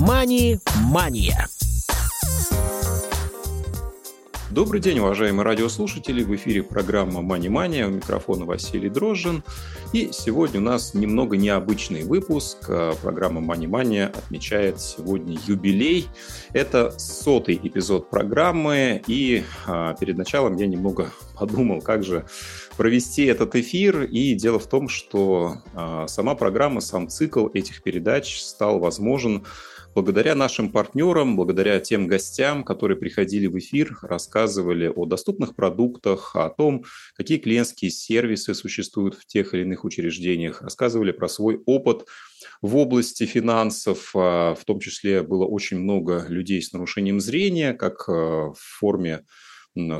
«Мани-мания». Добрый день, уважаемые радиослушатели. В эфире программа «Мани-мания». У микрофона Василий Дрожин. И сегодня у нас немного необычный выпуск. Программа «Мани-мания» отмечает сегодня юбилей. Это 100-й эпизод программы. И перед началом я немного подумал, как же провести этот эфир. И дело в том, что сама программа, сам цикл этих передач стал возможен благодаря нашим партнерам, благодаря тем гостям, которые приходили в эфир, рассказывали о доступных продуктах, о том, какие клиентские сервисы существуют в тех или иных учреждениях, рассказывали про свой опыт в области финансов. В том числе было очень много людей с нарушением зрения, как в форме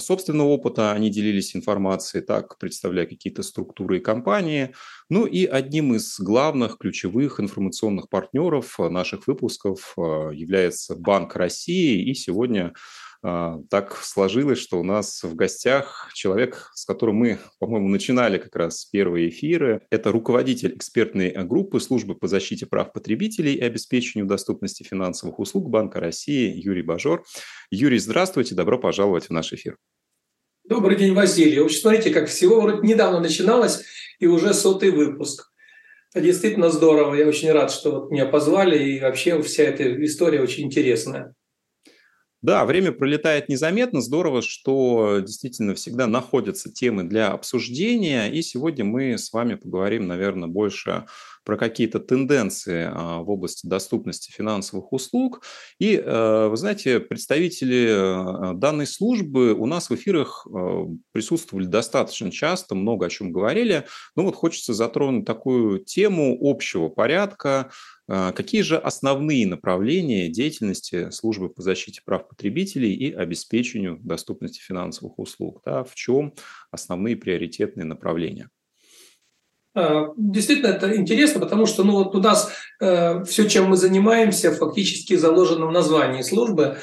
собственного опыта они делились информацией, так представляя какие-то структуры и компании. Ну и одним из главных ключевых информационных партнеров наших выпусков является Банк России. И сегодня так сложилось, что у нас в гостях человек, с которым мы, по-моему, начинали как раз первые эфиры. Это руководитель экспертной группы службы по защите прав потребителей и обеспечению доступности финансовых услуг Банка России Юрий Божор. Юрий, здравствуйте, добро пожаловать в наш эфир. Добрый день, Василий. Вы смотрите, как всего вроде недавно начиналось, и уже 100-й выпуск. Действительно здорово. Я очень рад, что меня позвали, и вообще вся эта история очень интересная. Да, время пролетает незаметно. Здорово, что действительно всегда находятся темы для обсуждения. И сегодня мы с вами поговорим, наверное, больше про какие-то тенденции в области доступности финансовых услуг. И, вы знаете, представители данной службы у нас в эфирах присутствовали достаточно часто, много о чем говорили. Но вот хочется затронуть такую тему общего порядка. Какие же основные направления деятельности службы по защите прав потребителей и обеспечению доступности финансовых услуг? Да, в чем основные приоритетные направления? Действительно, это интересно, потому что вот у нас все, чем мы занимаемся, фактически заложено в названии службы.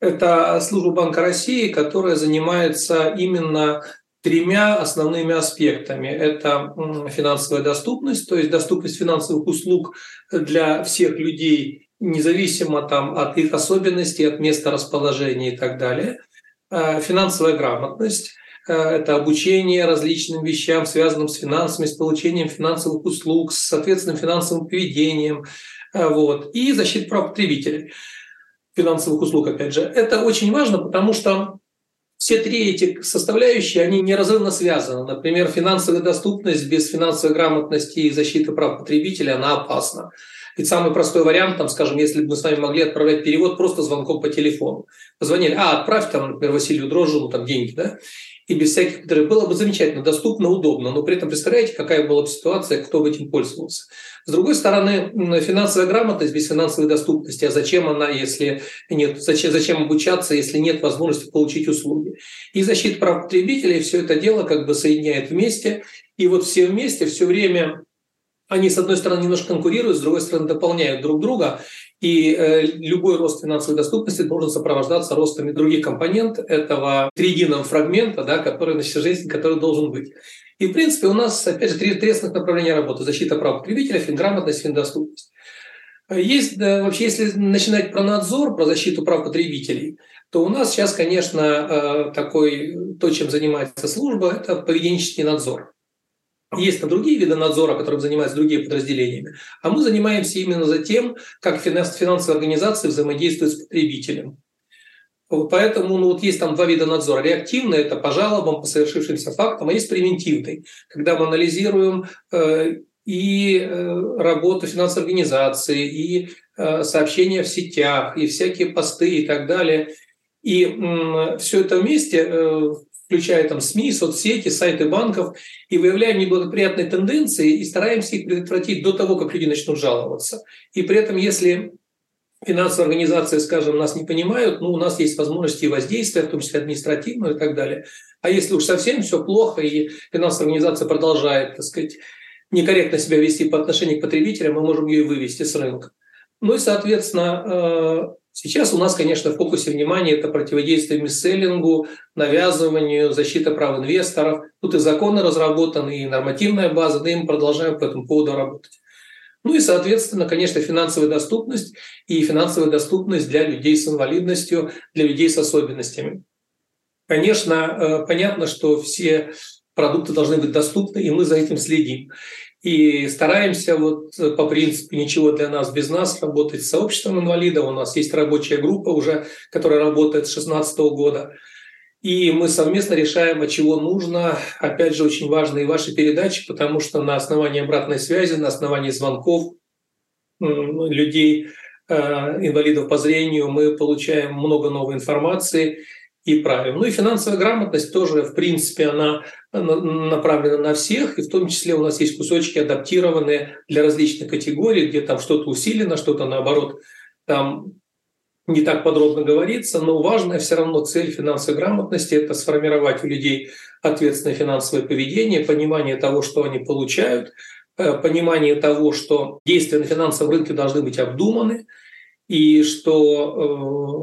Это служба Банка России, которая занимается именно тремя основными аспектами. Это финансовая доступность, то есть доступность финансовых услуг для всех людей, независимо от их особенностей, от места расположения и так далее. Финансовая грамотность – это обучение различным вещам, связанным с финансами, с получением финансовых услуг, с соответственным финансовым поведением. И защита прав потребителей финансовых услуг, опять же. Это очень важно, потому что все три эти составляющие, они неразрывно связаны. Например, финансовая доступность без финансовой грамотности и защиты прав потребителя, она опасна. Ведь самый простой вариант, скажем, если бы мы с вами могли отправлять перевод просто звонком по телефону. Позвонили, отправь, например, Василию Дрожину деньги, да? И без всяких... Было бы замечательно, доступно, удобно, но при этом представляете, какая была бы ситуация, кто бы этим пользовался. С другой стороны, финансовая грамотность без финансовой доступности, а зачем она, если нет, зачем обучаться, если нет возможности получить услуги. И защита прав потребителей все это дело соединяет вместе, и все вместе все время... Они, с одной стороны, немножко конкурируют, с другой стороны, дополняют друг друга. И любой рост финансовой доступности должен сопровождаться ростами других компонентов этого триединого фрагмента, который должен быть. И, в принципе, у нас, опять же, три основных направления работы. Защита прав потребителя, финграмотность, финдоступность. Вообще, если начинать про надзор, про защиту прав потребителей, то у нас сейчас, конечно, то, чем занимается служба, это поведенческий надзор. Есть другие виды надзора, которым занимаются другие подразделения, а мы занимаемся именно тем, как финансовые организации взаимодействуют с потребителем. Поэтому есть два вида надзора. Реактивный – это по жалобам, по совершившимся фактам, а есть превентивный, когда мы анализируем работу финансовой организации, и сообщения в сетях, и всякие посты и так далее. И все это вместе включая СМИ, соцсети, сайты банков, и выявляем неблагоприятные тенденции и стараемся их предотвратить до того, как люди начнут жаловаться. И при этом, если финансовые организации, скажем, нас не понимают, у нас есть возможности и воздействия, в том числе административного и так далее. А если уж совсем все плохо, и финансовая организация продолжает, некорректно себя вести по отношению к потребителям, мы можем ее и вывести с рынка. Соответственно, сейчас у нас, конечно, в фокусе внимания это противодействие мисселлингу, навязыванию, защита прав инвесторов. Тут и законы разработаны, и нормативная база, и мы продолжаем по этому поводу работать. Ну и, соответственно, конечно, финансовая доступность для людей с инвалидностью, для людей с особенностями. Конечно, понятно, что все продукты должны быть доступны, и мы за этим следим. И стараемся вот по принципу «ничего для нас без нас» работать с сообществом инвалидов. У нас есть рабочая группа уже, которая работает с 2016 года. И мы совместно решаем, от чего нужно. Опять же, очень важны ваши передачи, потому что на основании обратной связи, на основании звонков людей, инвалидов по зрению, мы получаем много новой информации и правим. Ну и финансовая грамотность тоже, в принципе, она направлена на всех, и в том числе у нас есть кусочки, адаптированные для различных категорий, где там что-то усилено, что-то наоборот там не так подробно говорится, но важная все равно цель финансовой грамотности – это сформировать у людей ответственное финансовое поведение, понимание того, что они получают, понимание того, что действия на финансовом рынке должны быть обдуманы, и что,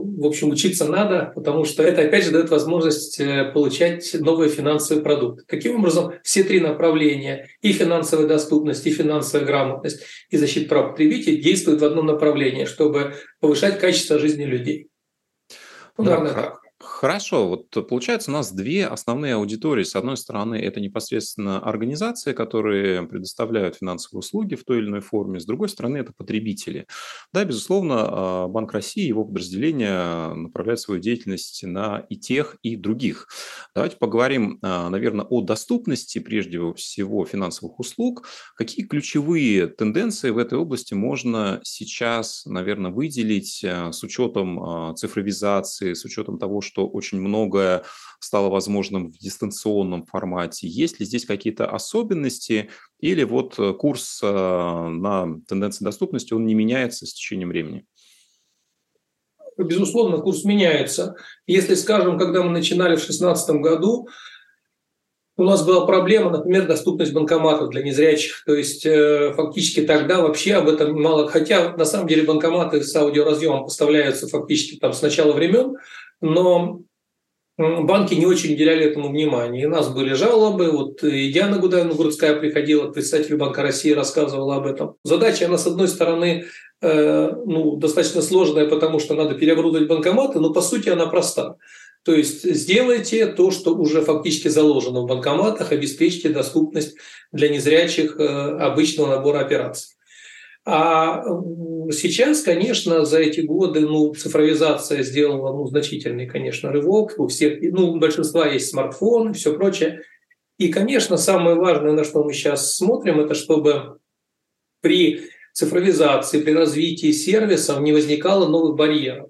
в общем, учиться надо, потому что это, опять же, дает возможность получать новые финансовые продукты. Таким образом, все три направления – и финансовая доступность, и финансовая грамотность, и защита прав потребителей – действуют в одном направлении, чтобы повышать качество жизни людей. Наверное, так. Хорошо. Вот получается, у нас две основные аудитории. С одной стороны, это непосредственно организации, которые предоставляют финансовые услуги в той или иной форме. С другой стороны, это потребители. Да, безусловно, Банк России и его подразделения направляют свою деятельность на и тех, и других. Давайте поговорим, наверное, о доступности, прежде всего, финансовых услуг. Какие ключевые тенденции в этой области можно сейчас, наверное, выделить с учетом цифровизации, с учетом того, что очень многое стало возможным в дистанционном формате. Есть ли здесь какие-то особенности, или вот курс на тенденции доступности, он не меняется с течением времени? Безусловно, курс меняется. Если, скажем, когда мы начинали в 2016 году, у нас была проблема, например, доступность банкоматов для незрячих. То есть фактически тогда вообще об этом мало. Хотя на самом деле банкоматы с аудиоразъемом поставляются фактически там с начала времен, но банки не очень уделяли этому внимания. И у нас были жалобы. Вот и Диана Гудайна-Гурдская приходила, представитель Банка России, рассказывала об этом. Задача, она, с одной стороны, достаточно сложная, потому что надо переоборудовать банкоматы, но по сути она проста. То есть сделайте то, что уже фактически заложено в банкоматах, обеспечьте доступность для незрячих обычного набора операций. А сейчас, конечно, за эти годы цифровизация сделала значительный, конечно, рывок. У всех, у большинства есть смартфон и все прочее. И, конечно, самое важное, на что мы сейчас смотрим, это чтобы при цифровизации, при развитии сервисов не возникало новых барьеров.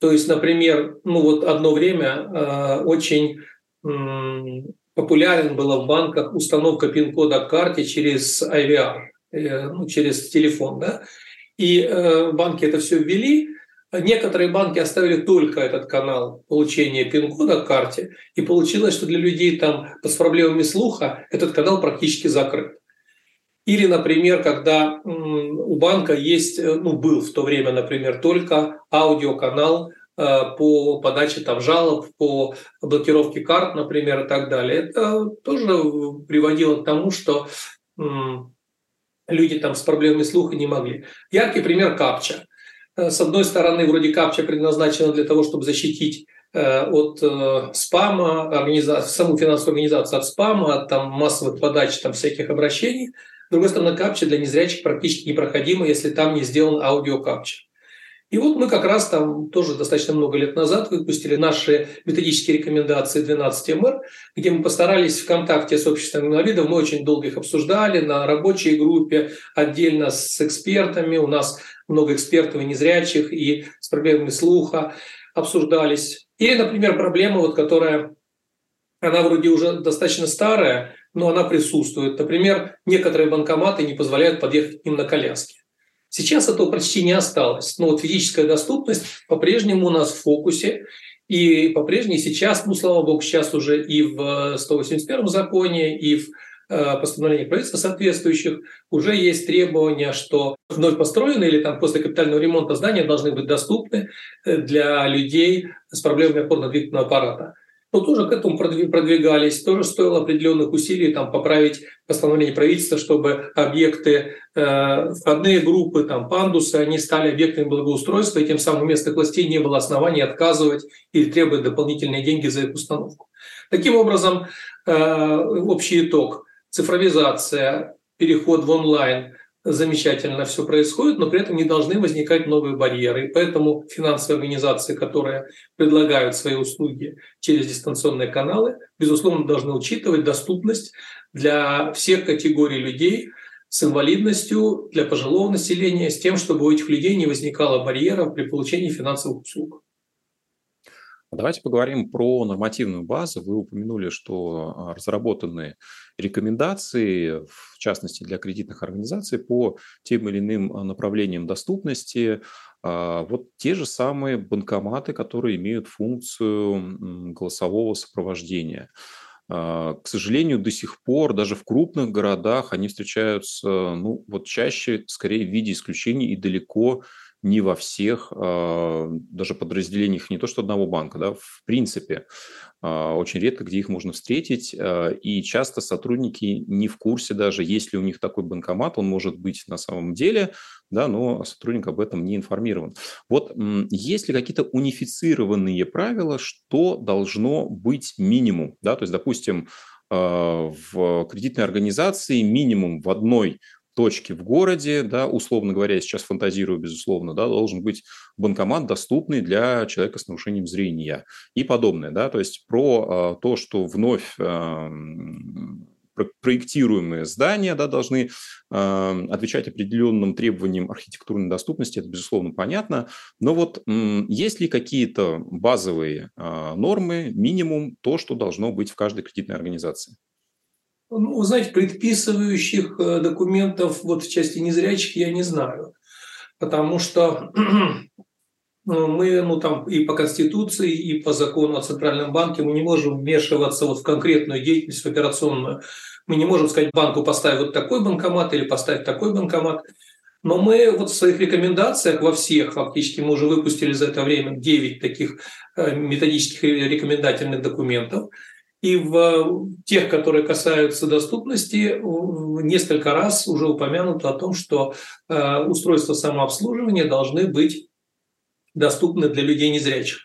То есть, например, одно время очень популярен была в банках установка пин-кода к карте через IVR, через телефон. Да? И банки это все ввели. Некоторые банки оставили только этот канал получения пин-кода к карте. И получилось, что для людей с проблемами слуха этот канал практически закрыт. Или, например, когда у банка есть, был в то время, например, только аудиоканал по подаче жалоб, по блокировке карт, например, и так далее. Это тоже приводило к тому, что люди с проблемами слуха не могли. Яркий пример – капча. С одной стороны, вроде капча предназначена для того, чтобы защитить от спама, саму финансовую организацию от спама, от массовых подач, всяких обращений. С другой стороны, капча для незрячих практически непроходима, если там не сделан аудиокапча. И вот мы как раз тоже достаточно много лет назад выпустили наши методические рекомендации 12 МР, где мы постарались в контакте с обществом инвалидов, мы очень долго их обсуждали на рабочей группе, отдельно с экспертами, у нас много экспертов и незрячих, и с проблемами слуха обсуждались. Или, например, проблема, которая, она вроде уже достаточно старая, но она присутствует. Например, некоторые банкоматы не позволяют подъехать к ним на коляске. Сейчас этого почти не осталось. Но физическая доступность по-прежнему у нас в фокусе. И по-прежнему сейчас, слава богу, сейчас уже и в 181 законе, и в постановлении правительства соответствующих уже есть требования, что вновь построенные или после капитального ремонта здания должны быть доступны для людей с проблемами опорно-двигательного аппарата. но тоже к этому продвигались, тоже стоило определенных усилий там, поправить постановление правительства, чтобы объекты, входные группы, там, пандусы, они стали объектами благоустройства, и тем самым у местных властей не было оснований отказывать или требовать дополнительные деньги за их установку. Таким образом, общий итог – цифровизация, переход в онлайн – замечательно все происходит, но при этом не должны возникать новые барьеры. И поэтому финансовые организации, которые предлагают свои услуги через дистанционные каналы, безусловно, должны учитывать доступность для всех категорий людей с инвалидностью, для пожилого населения, с тем, чтобы у этих людей не возникало барьеров при получении финансовых услуг. Давайте поговорим про нормативную базу. Вы упомянули, что разработаны рекомендации, в частности для кредитных организаций, по тем или иным направлениям доступности. Вот те же самые банкоматы, которые имеют функцию голосового сопровождения. К сожалению, до сих пор даже в крупных городах они встречаются, чаще, скорее, в виде исключений и далеко не во всех, даже подразделениях не то что одного банка, да, в принципе, очень редко, где их можно встретить, и часто сотрудники не в курсе даже, есть ли у них такой банкомат, он может быть на самом деле, да, но сотрудник об этом не информирован. Вот есть ли какие-то унифицированные правила, что должно быть минимум, да, то есть, допустим, в кредитной организации минимум в одной точки в городе, да, условно говоря, я сейчас фантазирую, безусловно, да, должен быть банкомат, доступный для человека с нарушением зрения и подобное. Да, то есть про то, что вновь проектируемые здания, да, должны отвечать определенным требованиям архитектурной доступности, это, безусловно, понятно. Но вот есть ли какие-то базовые нормы, минимум, то, что должно быть в каждой кредитной организации? Вы знаете, предписывающих документов вот в части незрячих я не знаю, потому что мы и по Конституции, и по закону о Центральном банке мы не можем вмешиваться в конкретную деятельность, в операционную. Мы не можем сказать банку поставь вот такой банкомат или поставь такой банкомат. Но мы в своих рекомендациях, во всех фактически, мы уже выпустили за это время 9 таких методических рекомендательных документов. И в тех, которые касаются доступности, несколько раз уже упомянуто о том, что устройства самообслуживания должны быть доступны для людей незрячих.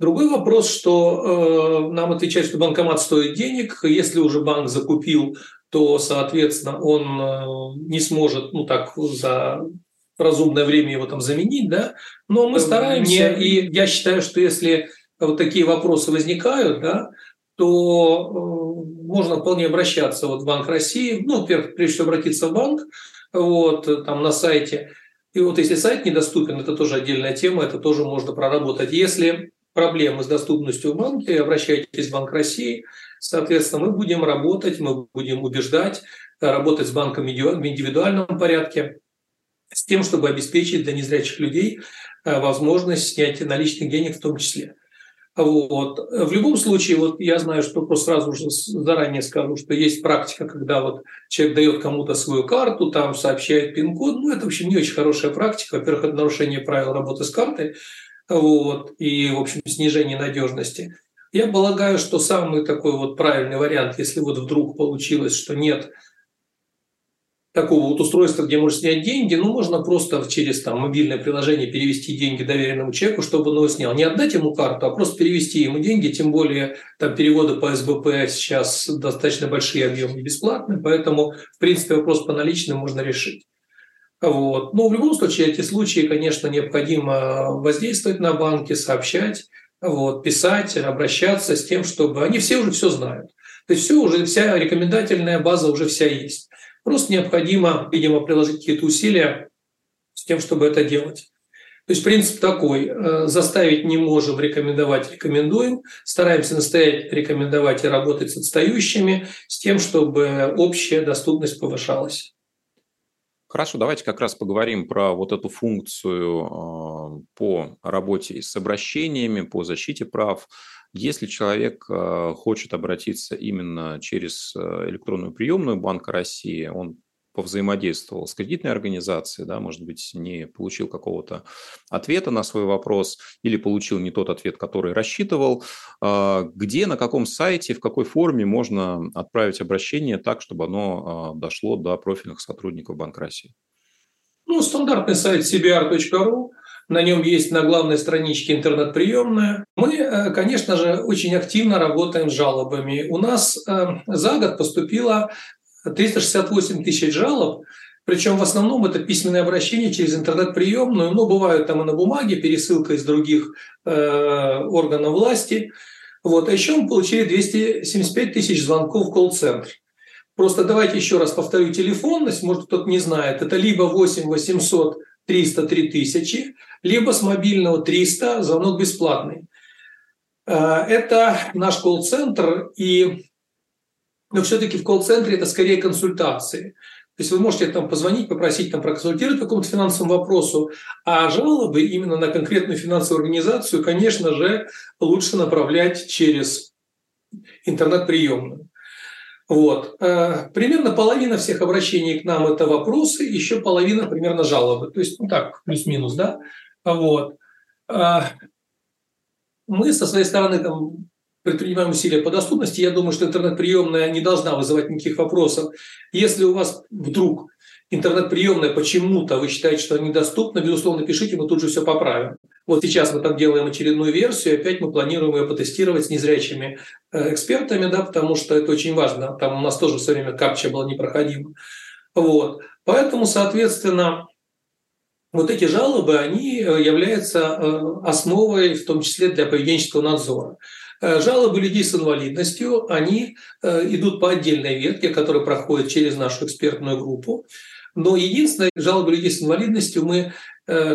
Другой вопрос, что нам отвечают, что банкомат стоит денег. Если уже банк закупил, то, соответственно, он не сможет за разумное время его там заменить. Да? Но мы стараемся, и я считаю, что если вот такие вопросы возникают, да, то можно вполне обращаться в Банк России, прежде всего обратиться в банк, там на сайте. И если сайт недоступен, это тоже отдельная тема, это тоже можно проработать. Если проблемы с доступностью в банке, обращайтесь в Банк России, соответственно, мы будем работать, мы будем убеждать, работать с банком в индивидуальном порядке, с тем, чтобы обеспечить для незрячих людей возможность снятия наличных денег в том числе. В любом случае, я знаю, что просто сразу же заранее скажу, что есть практика, когда человек дает кому-то свою карту, там сообщает пин-код. Это, в общем, не очень хорошая практика. Во-первых, это нарушение правил работы с картой, и, в общем, снижение надежности. Я полагаю, что самый такой правильный вариант, если вдруг получилось, что нет такого устройства, где можно снять деньги, можно просто через мобильное приложение перевести деньги доверенному человеку, чтобы он его снял. Не отдать ему карту, а просто перевести ему деньги, тем более переводы по СБП сейчас достаточно большие объемы бесплатные, поэтому, в принципе, вопрос по наличным можно решить. Но в любом случае, эти случаи, конечно, необходимо воздействовать на банки, сообщать, писать, обращаться с тем, чтобы они все уже все знают. То есть вся рекомендательная база уже вся есть. Просто необходимо, видимо, приложить какие-то усилия с тем, чтобы это делать. То есть принцип такой: заставить не можем, рекомендовать рекомендуем. Стараемся настоять, рекомендовать и работать с отстающими, с тем, чтобы общая доступность повышалась. Хорошо, давайте как раз поговорим про эту функцию по работе с обращениями, по защите прав. Если человек хочет обратиться именно через электронную приемную Банка России, он повзаимодействовал с кредитной организацией, да, может быть, не получил какого-то ответа на свой вопрос или получил не тот ответ, который рассчитывал, где, на каком сайте, в какой форме можно отправить обращение так, чтобы оно дошло до профильных сотрудников Банка России? Ну, стандартный сайт cbr.ru. На нем есть на главной страничке интернет-приемная. Мы, конечно же, очень активно работаем с жалобами. У нас за год поступило 368 тысяч жалоб, причем в основном это письменное обращение через интернет-приемную, но бывают там и на бумаге, пересылка из других органов власти. Вот. А еще мы получили 275 тысяч звонков в колл-центр. Просто давайте еще раз повторю телефонность, может кто-то не знает. Это либо 8 800 303 тысячи, либо с мобильного 300, звонок бесплатный. Это наш колл-центр, но все-таки в колл-центре это скорее консультации. То есть вы можете там позвонить, попросить там проконсультировать по какому-то финансовому вопросу, а жалобы именно на конкретную финансовую организацию, конечно же, лучше направлять через интернет-приемную. Вот. Примерно половина всех обращений к нам – это вопросы, еще половина примерно жалобы. То есть, ну так, плюс-минус, да? Вот. Мы со своей стороны там предпринимаем усилия по доступности. Я думаю, что интернет-приемная не должна вызывать никаких вопросов. Если у вас вдруг интернет-приемная почему-то, вы считаете, что она недоступна, безусловно, пишите, мы тут же все поправим. Вот сейчас мы там делаем очередную версию, опять мы планируем ее потестировать с незрячими экспертами, да, потому что это очень важно. Там у нас тоже все время капча была непроходима. Вот. Поэтому, соответственно, вот эти жалобы, они являются основой, в том числе, для поведенческого надзора. Жалобы людей с инвалидностью, они идут по отдельной ветке, которая проходит через нашу экспертную группу. Но единственное, жалобы людей с инвалидностью мы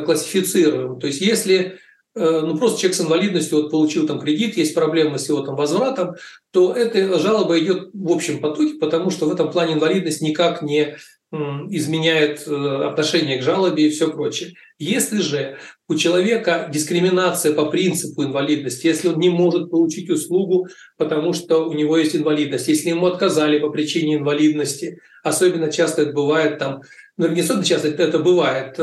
классифицируем. То есть если просто человек с инвалидностью получил там кредит, есть проблемы с его там возвратом, то эта жалоба идет в общем потоке, потому что в этом плане инвалидность никак не изменяет отношение к жалобе и все прочее. Если же у человека дискриминация по принципу инвалидности, если он не может получить услугу, потому что у него есть инвалидность, если ему отказали по причине инвалидности, особенно часто это бывает, не особенно часто это бывает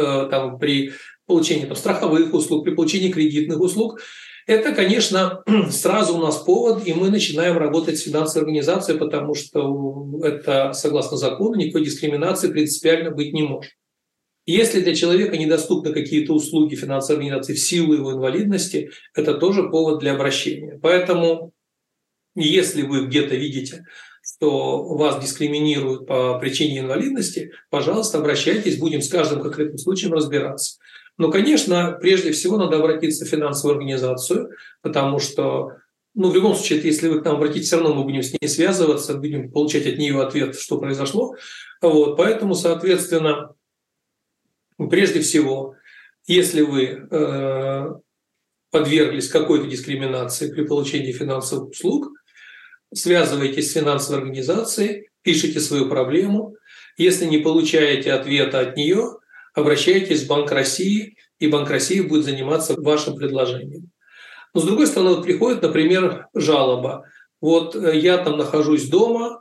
при получении страховых услуг, при получении кредитных услуг, это, конечно, сразу у нас повод, и мы начинаем работать с финансовой организацией, потому что это, согласно закону, никакой дискриминации принципиально быть не может. Если для человека недоступны какие-то услуги финансовой организации в силу его инвалидности, это тоже повод для обращения. Поэтому, если вы где-то видите, что вас дискриминируют по причине инвалидности, пожалуйста, обращайтесь, будем с каждым конкретным случаем разбираться. Но, конечно, прежде всего надо обратиться в финансовую организацию, потому что, в любом случае, если вы к нам обратитесь, все равно мы будем с ней связываться, будем получать от нее ответ, что произошло. Вот. Поэтому, соответственно, прежде всего, если вы подверглись какой-то дискриминации при получении финансовых услуг, связывайтесь с финансовой организацией, пишите свою проблему. Если не получаете ответа от нее, обращайтесь в Банк России, и Банк России будет заниматься вашим предложением. Но с другой стороны, приходит, например, жалоба. Вот я там нахожусь дома,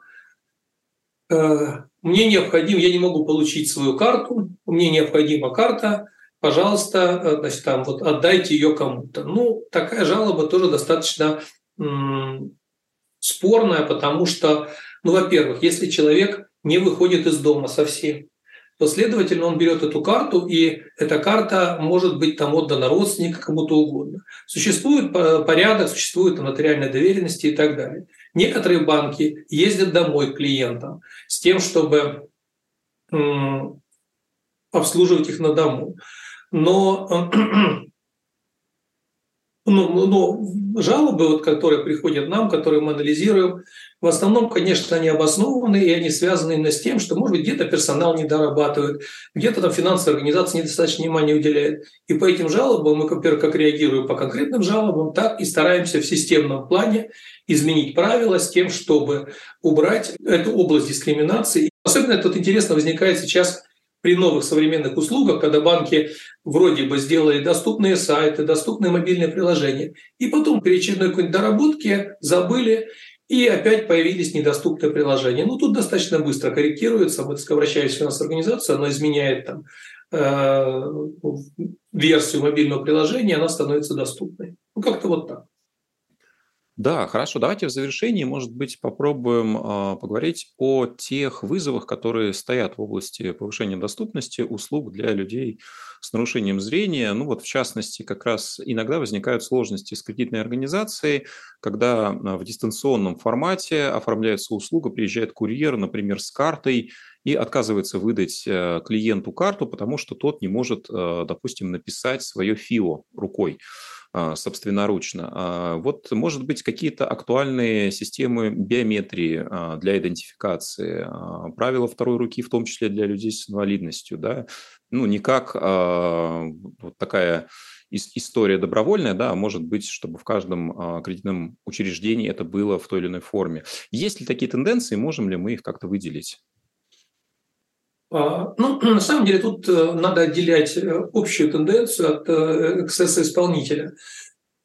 я не могу получить свою карту, мне необходима карта, пожалуйста, отдайте ее кому-то. Такая жалоба тоже достаточно спорная, потому что, во-первых, если человек не выходит из дома совсем, то, следовательно, он берет эту карту, и эта карта может быть отдана родственнику, кому-то угодно. Существует порядок, существует нотариальная доверенность и так далее. Некоторые банки ездят домой к клиентам с тем, чтобы обслуживать их на дому. Но жалобы, которые приходят нам, которые мы анализируем, в основном, конечно, они обоснованы, и они связаны именно с тем, что, может быть, где-то персонал недорабатывает, где-то там финансовая организация недостаточно внимания уделяет. И по этим жалобам мы, во-первых, как реагируем по конкретным жалобам, так и стараемся в системном плане изменить правила с тем, чтобы убрать эту область дискриминации. Особенно это интересно возникает сейчас при новых современных услугах, когда банки вроде бы сделали доступные сайты, доступные мобильные приложения, и потом при очередной какой-нибудь доработке забыли И опять появились недоступные приложения. Ну, тут достаточно быстро корректируется. Мы, так сказать, обращаемся в финансовую организацию, она изменяет там, версию мобильного приложения, она становится доступной. Ну, как-то вот так. Да, хорошо. Давайте в завершении, может быть, попробуем поговорить о тех вызовах, которые стоят в области повышения доступности услуг для людей с нарушением зрения. Ну вот, в частности, как раз иногда возникают сложности с кредитной организацией, когда в дистанционном формате оформляется услуга, приезжает курьер, например, с картой, и отказывается выдать клиенту карту, потому что тот не может, допустим, написать свое ФИО рукой собственноручно. Вот, может быть, какие-то актуальные системы биометрии для идентификации, правила второй руки, в том числе для людей с инвалидностью, да? Ну, не как вот такая история добровольная, да, может быть, чтобы в каждом кредитном учреждении это было в той или иной форме. Есть ли такие тенденции, можем ли мы их как-то выделить? Ну, на самом деле тут надо отделять общую тенденцию от эксцесса исполнителя.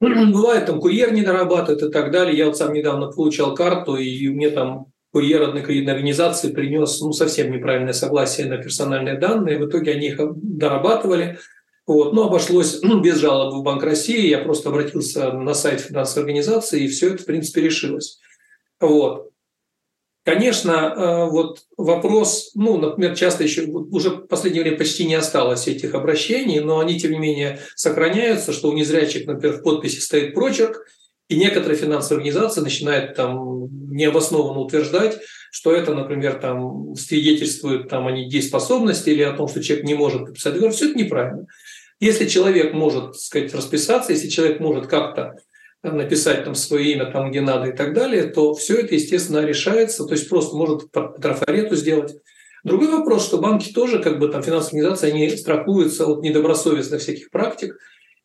Бывает, там курьер не дорабатывает и так далее. Я вот сам недавно получал карту, и мне там курьер одной кредитной организации принес совсем неправильное согласие на персональные данные. В итоге они их дорабатывали. Вот. Но обошлось без жалоб в Банк России. Я просто обратился на сайт финансовой организации, и все это, в принципе, решилось. Вот. Конечно, вот вопрос, ну, например, часто еще, уже в последнее время почти не осталось этих обращений, но они, тем не менее, сохраняются, что у незрячих, например, в подписи стоит прочерк, и некоторые финансовые организации начинают там необоснованно утверждать, что это, например, там, свидетельствует там, о недееспособности или о том, что человек не может подписать договор. Все это неправильно. Если человек может, так сказать, расписаться, если человек может как-то написать там свое имя там, где надо и так далее, то все это, естественно, решается, то есть просто может по трафарету сделать. Другой вопрос, что банки тоже, как бы там финансовые организации, они страхуются от недобросовестных всяких практик,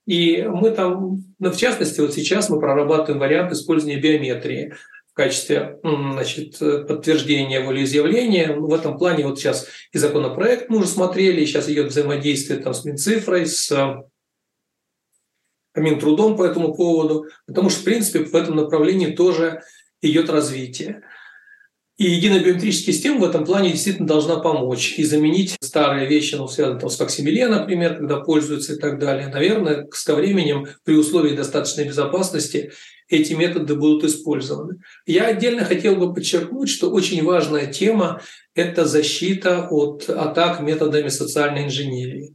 и мы там, ну, в частности, вот сейчас мы прорабатываем вариант использования биометрии в качестве, значит, подтверждения волеизъявления. В этом плане вот сейчас и законопроект мы уже смотрели, и сейчас идет взаимодействие там с Минцифрой, с Минтрудом по этому поводу, потому что, в принципе, в этом направлении тоже идет развитие. И единая биометрическая система в этом плане действительно должна помочь и заменить старые вещи, ну, связанные с факсимиле, например, когда пользуются и так далее. Наверное, со временем, при условии достаточной безопасности, эти методы будут использованы. Я отдельно хотел бы подчеркнуть, что очень важная тема – это защита от атак методами социальной инженерии.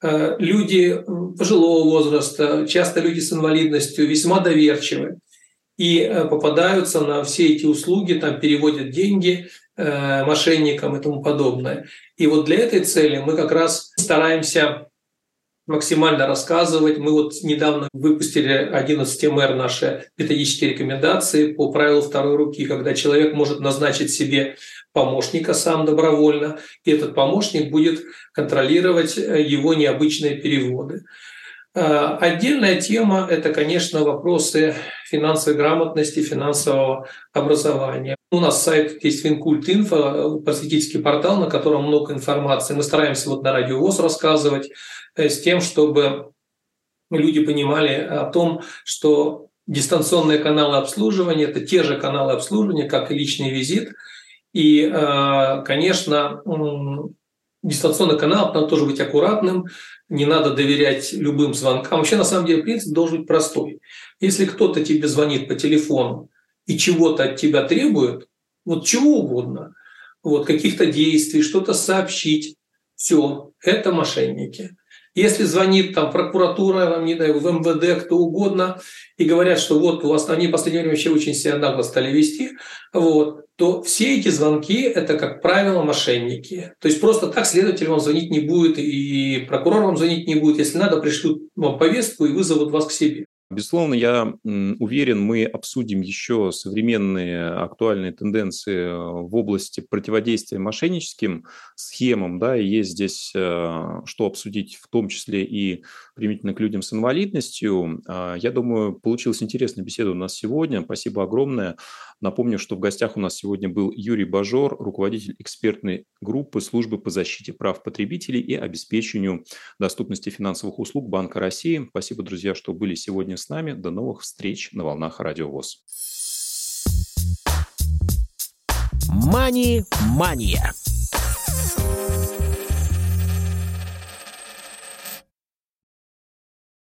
Люди пожилого возраста, часто люди с инвалидностью весьма доверчивы и попадаются на все эти услуги, там переводят деньги мошенникам и тому подобное. И вот для этой цели мы как раз стараемся максимально рассказывать. Мы вот недавно выпустили 11 МР наши методические рекомендации по правилу второй руки, когда человек может назначить себе помощника сам добровольно, и этот помощник будет контролировать его необычные переводы. Отдельная тема – это, конечно, вопросы финансовой грамотности, финансового образования. У нас сайт есть Финкульт.Инфо, просветительский портал, на котором много информации. Мы стараемся вот на Радио ВОС рассказывать с тем, чтобы люди понимали о том, что дистанционные каналы обслуживания – это те же каналы обслуживания, как и личный визит. И, конечно, дистанционный канал надо тоже быть аккуратным, не надо доверять любым звонкам. Вообще, на самом деле, принцип должен быть простой. Если кто-то тебе звонит по телефону и чего-то от тебя требует, вот чего угодно, вот каких-то действий, что-то сообщить, все, это мошенники. Если звонит там прокуратура, не знаю, в МВД, кто угодно, и говорят, что вот у вас они в последнее время вообще очень себя нагло стали вести, вот, то все эти звонки – это, как правило, мошенники. То есть просто так следователь вам звонить не будет, и прокурор вам звонить не будет. Если надо, пришлют вам повестку и вызовут вас к себе. Безусловно, я уверен, мы обсудим еще современные актуальные тенденции в области противодействия мошенническим схемам. Да, и есть здесь что обсудить, в том числе и применительно к людям с инвалидностью. Я думаю, получилась интересная беседа у нас сегодня. Спасибо огромное. Напомню, что в гостях у нас сегодня был Юрий Божор, руководитель экспертной группы службы по защите прав потребителей и обеспечению доступности финансовых услуг Банка России. Спасибо, друзья, что были сегодня с нами. До новых встреч на волнах Радио ВОС. «Мани-мания».